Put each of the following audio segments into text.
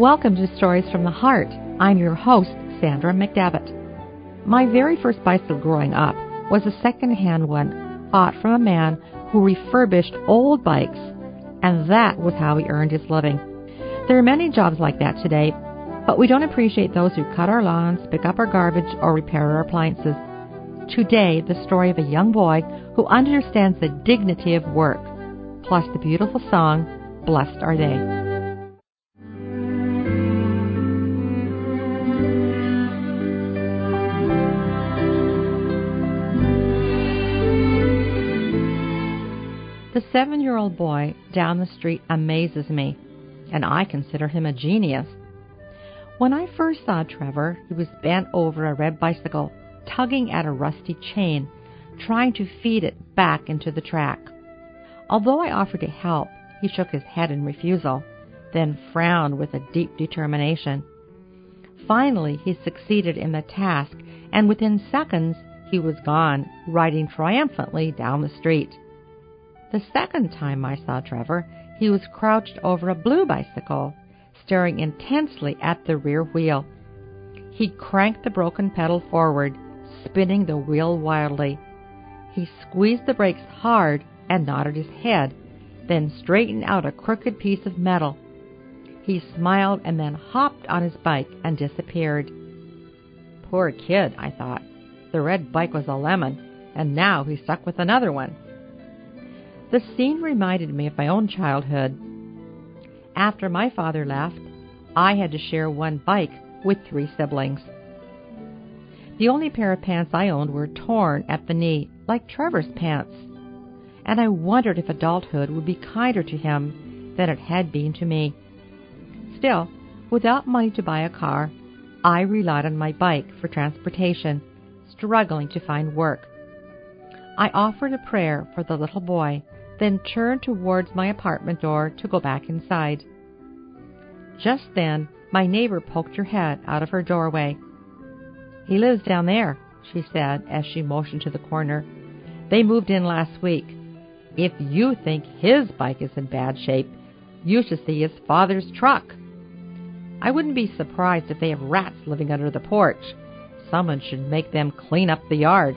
Welcome to Stories from the Heart. I'm your host, Sandra McDavid. My very first bicycle growing up was a second-hand one bought from a man who refurbished old bikes, and that was how he earned his living. There are many jobs like that today, but we don't appreciate those who cut our lawns, pick up our garbage, or repair our appliances. Today, the story of a young boy who understands the dignity of work, plus the beautiful song, Blessed Are They. The 7-year-old boy down the street amazes me, and I consider him a genius. When I first saw Trevor, he was bent over a red bicycle, tugging at a rusty chain, trying to feed it back into the track. Although I offered to help, he shook his head in refusal, then frowned with a deep determination. Finally, he succeeded in the task, and within seconds, he was gone, riding triumphantly down the street. The second time I saw Trevor, he was crouched over a blue bicycle, staring intensely at the rear wheel. He cranked the broken pedal forward, spinning the wheel wildly. He squeezed the brakes hard and nodded his head, then straightened out a crooked piece of metal. He smiled and then hopped on his bike and disappeared. Poor kid, I thought. The red bike was a lemon, and now he's stuck with another one. The scene reminded me of my own childhood. After my father left, I had to share one bike with 3 siblings. The only pair of pants I owned were torn at the knee, like Trevor's pants, and I wondered if adulthood would be kinder to him than it had been to me. Still, without money to buy a car, I relied on my bike for transportation, struggling to find work. I offered a prayer for the little boy, then turned towards my apartment door to go back inside. Just then, my neighbor poked her head out of her doorway. "He lives down there," she said as she motioned to the corner. "They moved in last week. If you think his bike is in bad shape, you should see his father's truck. I wouldn't be surprised if they have rats living under the porch. Someone should make them clean up the yard."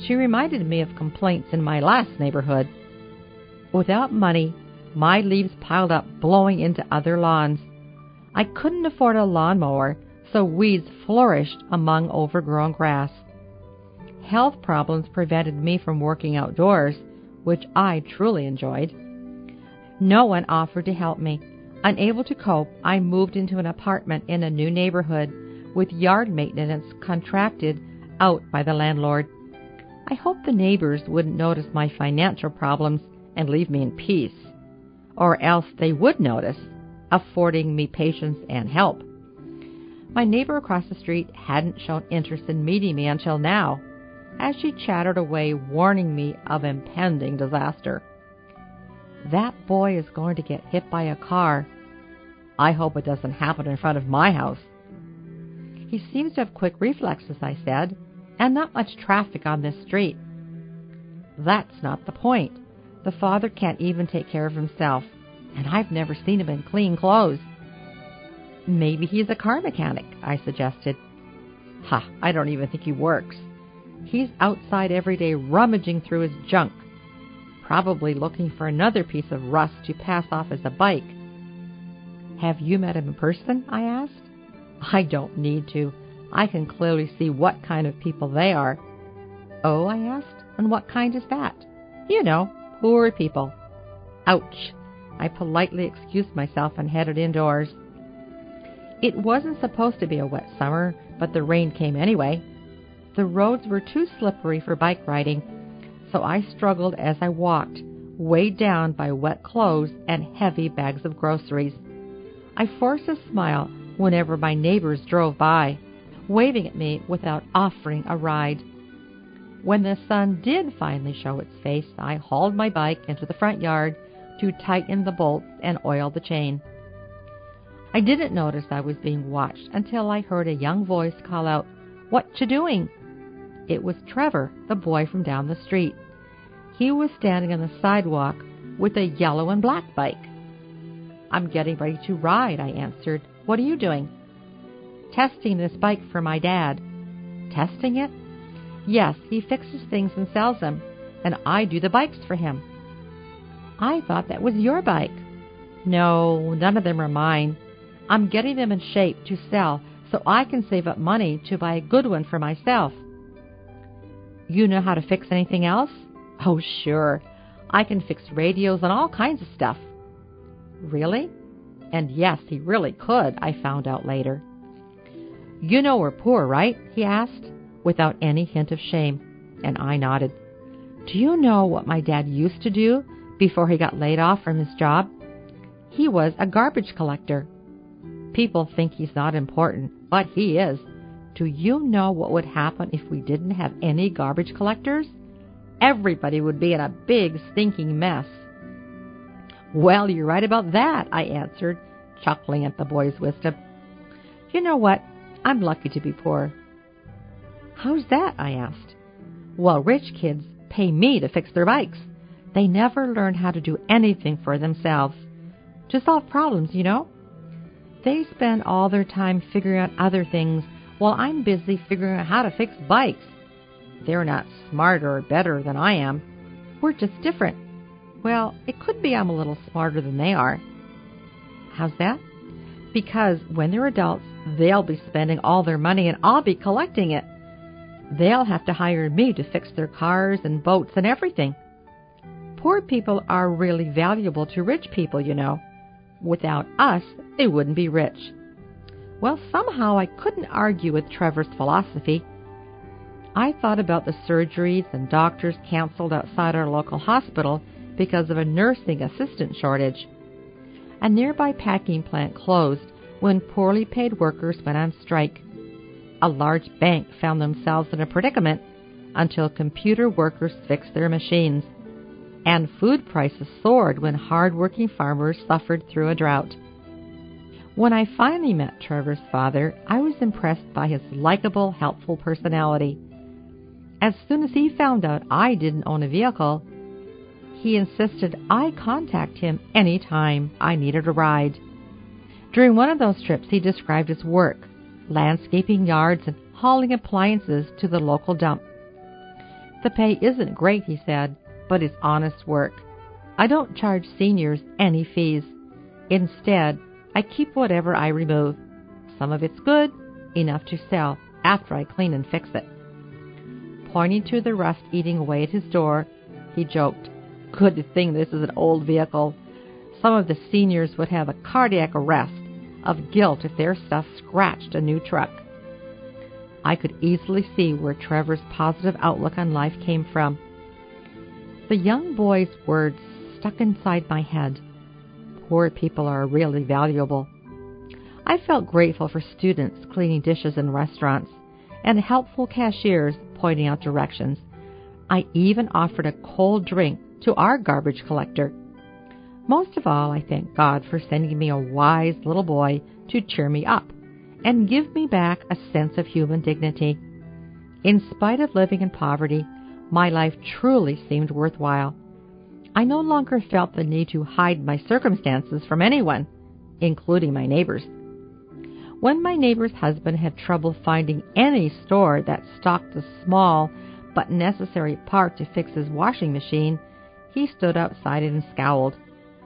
She reminded me of complaints in my last neighborhood. Without money, my leaves piled up, blowing into other lawns. I couldn't afford a lawnmower, so weeds flourished among overgrown grass. Health problems prevented me from working outdoors, which I truly enjoyed. No one offered to help me. Unable to cope, I moved into an apartment in a new neighborhood, with yard maintenance contracted out by the landlord. I hoped the neighbors wouldn't notice my financial problems and leave me in peace, or else they would notice, affording me patience and help. My neighbor across the street hadn't shown interest in meeting me until now, as she chattered away, warning me of impending disaster. "That boy is going to get hit by a car. I hope it doesn't happen in front of my house." "He seems to have quick reflexes," I said, "and not much traffic on this street." "That's not the point. The father can't even take care of himself, and I've never seen him in clean clothes." "Maybe he's a car mechanic," I suggested. "Ha, I don't even think he works. He's outside every day rummaging through his junk, probably looking for another piece of rust to pass off as a bike." "Have you met him in person?" I asked. "I don't need to. I can clearly see what kind of people they are." "Oh," I asked, "and what kind is that?" "You know, poor people." Ouch! I politely excused myself and headed indoors. It wasn't supposed to be a wet summer, but the rain came anyway. The roads were too slippery for bike riding, so I struggled as I walked, weighed down by wet clothes and heavy bags of groceries. I forced a smile whenever my neighbors drove by, waving at me without offering a ride. When the sun did finally show its face, I hauled my bike into the front yard to tighten the bolts and oil the chain. I didn't notice I was being watched until I heard a young voice call out, "What you doing?" It was Trevor, the boy from down the street. He was standing on the sidewalk with a yellow and black bike. "I'm getting ready to ride," I answered. "What are you doing?" "Testing this bike for my dad." "Testing it?" "Yes, he fixes things and sells them, and I do the bikes for him." "I thought that was your bike." "No, none of them are mine. I'm getting them in shape to sell so I can save up money to buy a good one for myself." "You know how to fix anything else?" "Oh, sure. I can fix radios and all kinds of stuff." "Really?" And yes, he really could, I found out later. "You know we're poor, right?" he asked, without any hint of shame, and I nodded. "Do you know what my dad used to do before he got laid off from his job? He was a garbage collector. People think he's not important, but he is. Do you know what would happen if we didn't have any garbage collectors? Everybody would be in a big, stinking mess." "Well, you're right about that," I answered, chuckling at the boy's wisdom. "You know what? I'm lucky to be poor." "How's that?" I asked. "Well, rich kids pay me to fix their bikes. They never learn how to do anything for themselves. To solve problems, you know. They spend all their time figuring out other things while I'm busy figuring out how to fix bikes. They're not smarter or better than I am. We're just different. Well, it could be I'm a little smarter than they are." "How's that?" "Because when they're adults, they'll be spending all their money and I'll be collecting it. They'll have to hire me to fix their cars and boats and everything. Poor people are really valuable to rich people, you know. Without us, they wouldn't be rich." Well, somehow I couldn't argue with Trevor's philosophy. I thought about the surgeries and doctors canceled outside our local hospital because of a nursing assistant shortage. A nearby packing plant closed when poorly paid workers went on strike. A large bank found themselves in a predicament until computer workers fixed their machines. And food prices soared when hard-working farmers suffered through a drought. When I finally met Trevor's father, I was impressed by his likable, helpful personality. As soon as he found out I didn't own a vehicle, he insisted I contact him any time I needed a ride. During one of those trips, he described his work, landscaping yards and hauling appliances to the local dump. "The pay isn't great," he said, "but it's honest work. I don't charge seniors any fees. Instead, I keep whatever I remove. Some of it's good, enough to sell after I clean and fix it." Pointing to the rust eating away at his door, he joked, "Good thing this is an old vehicle. Some of the seniors would have a cardiac arrest of guilt if their stuff scratched a new truck." I could easily see where Trevor's positive outlook on life came from. The young boy's words stuck inside my head. Poor people are really valuable. I felt grateful for students cleaning dishes in restaurants and helpful cashiers pointing out directions. I even offered a cold drink to our garbage collector. Most of all, I thank God for sending me a wise little boy to cheer me up and give me back a sense of human dignity. In spite of living in poverty, my life truly seemed worthwhile. I no longer felt the need to hide my circumstances from anyone, including my neighbors. When my neighbor's husband had trouble finding any store that stocked a small but necessary part to fix his washing machine, he stood outside and scowled.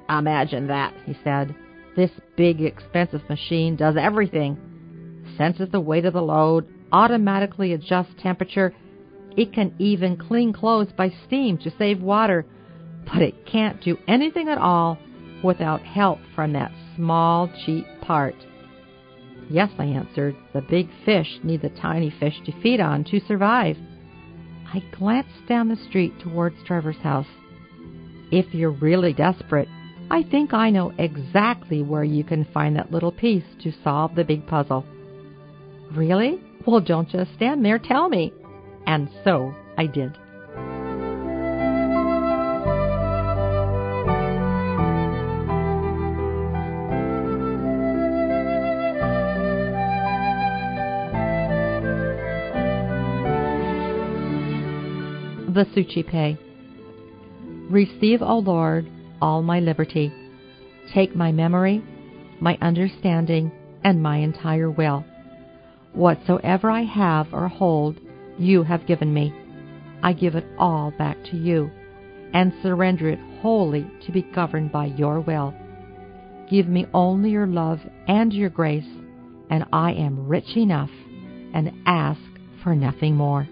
"Imagine that," he said. "This big, expensive machine does everything. Senses the weight of the load, automatically adjusts temperature. It can even clean clothes by steam to save water. But it can't do anything at all without help from that small, cheap part." "Yes," I answered, "the big fish need the tiny fish to feed on to survive." I glanced down the street towards Trevor's house. "If you're really desperate, I think I know exactly where you can find that little piece to solve the big puzzle." "Really? Well, don't just stand there, tell me." And so I did. The Suchipe. Receive, O Lord, all my liberty. Take my memory, my understanding, and my entire will. Whatsoever I have or hold, you have given me. I give it all back to you, and surrender it wholly to be governed by your will. Give me only your love and your grace, and I am rich enough, and ask for nothing more.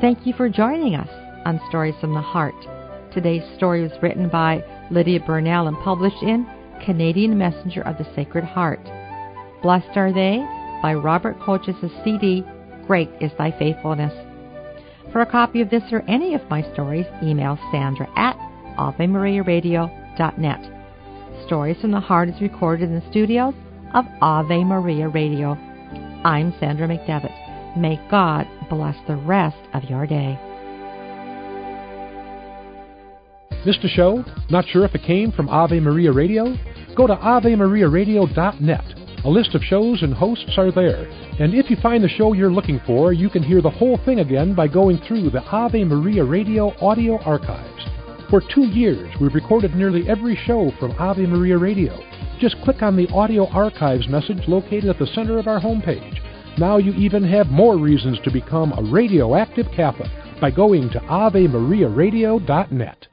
Thank you for joining us on Stories from the Heart. Today's story was written by Lydia Burnell and published in Canadian Messenger of the Sacred Heart. Blessed Are They by Robert Colchis' CD, Great is Thy Faithfulness. For a copy of this or any of my stories, email Sandra at AveMariaRadio.net. Stories from the Heart is recorded in the studios of Ave Maria Radio. I'm Sandra McDavid. May God bless the rest of your day. Missed a show? Not sure if it came from Ave Maria Radio? Go to AveMariaRadio.net. A list of shows and hosts are there. And if you find the show you're looking for, you can hear the whole thing again by going through the Ave Maria Radio audio archives. For 2 years, we've recorded nearly every show from Ave Maria Radio. Just click on the audio archives message located at the center of our homepage. Now you even have more reasons to become a radioactive Catholic by going to AveMariaRadio.net.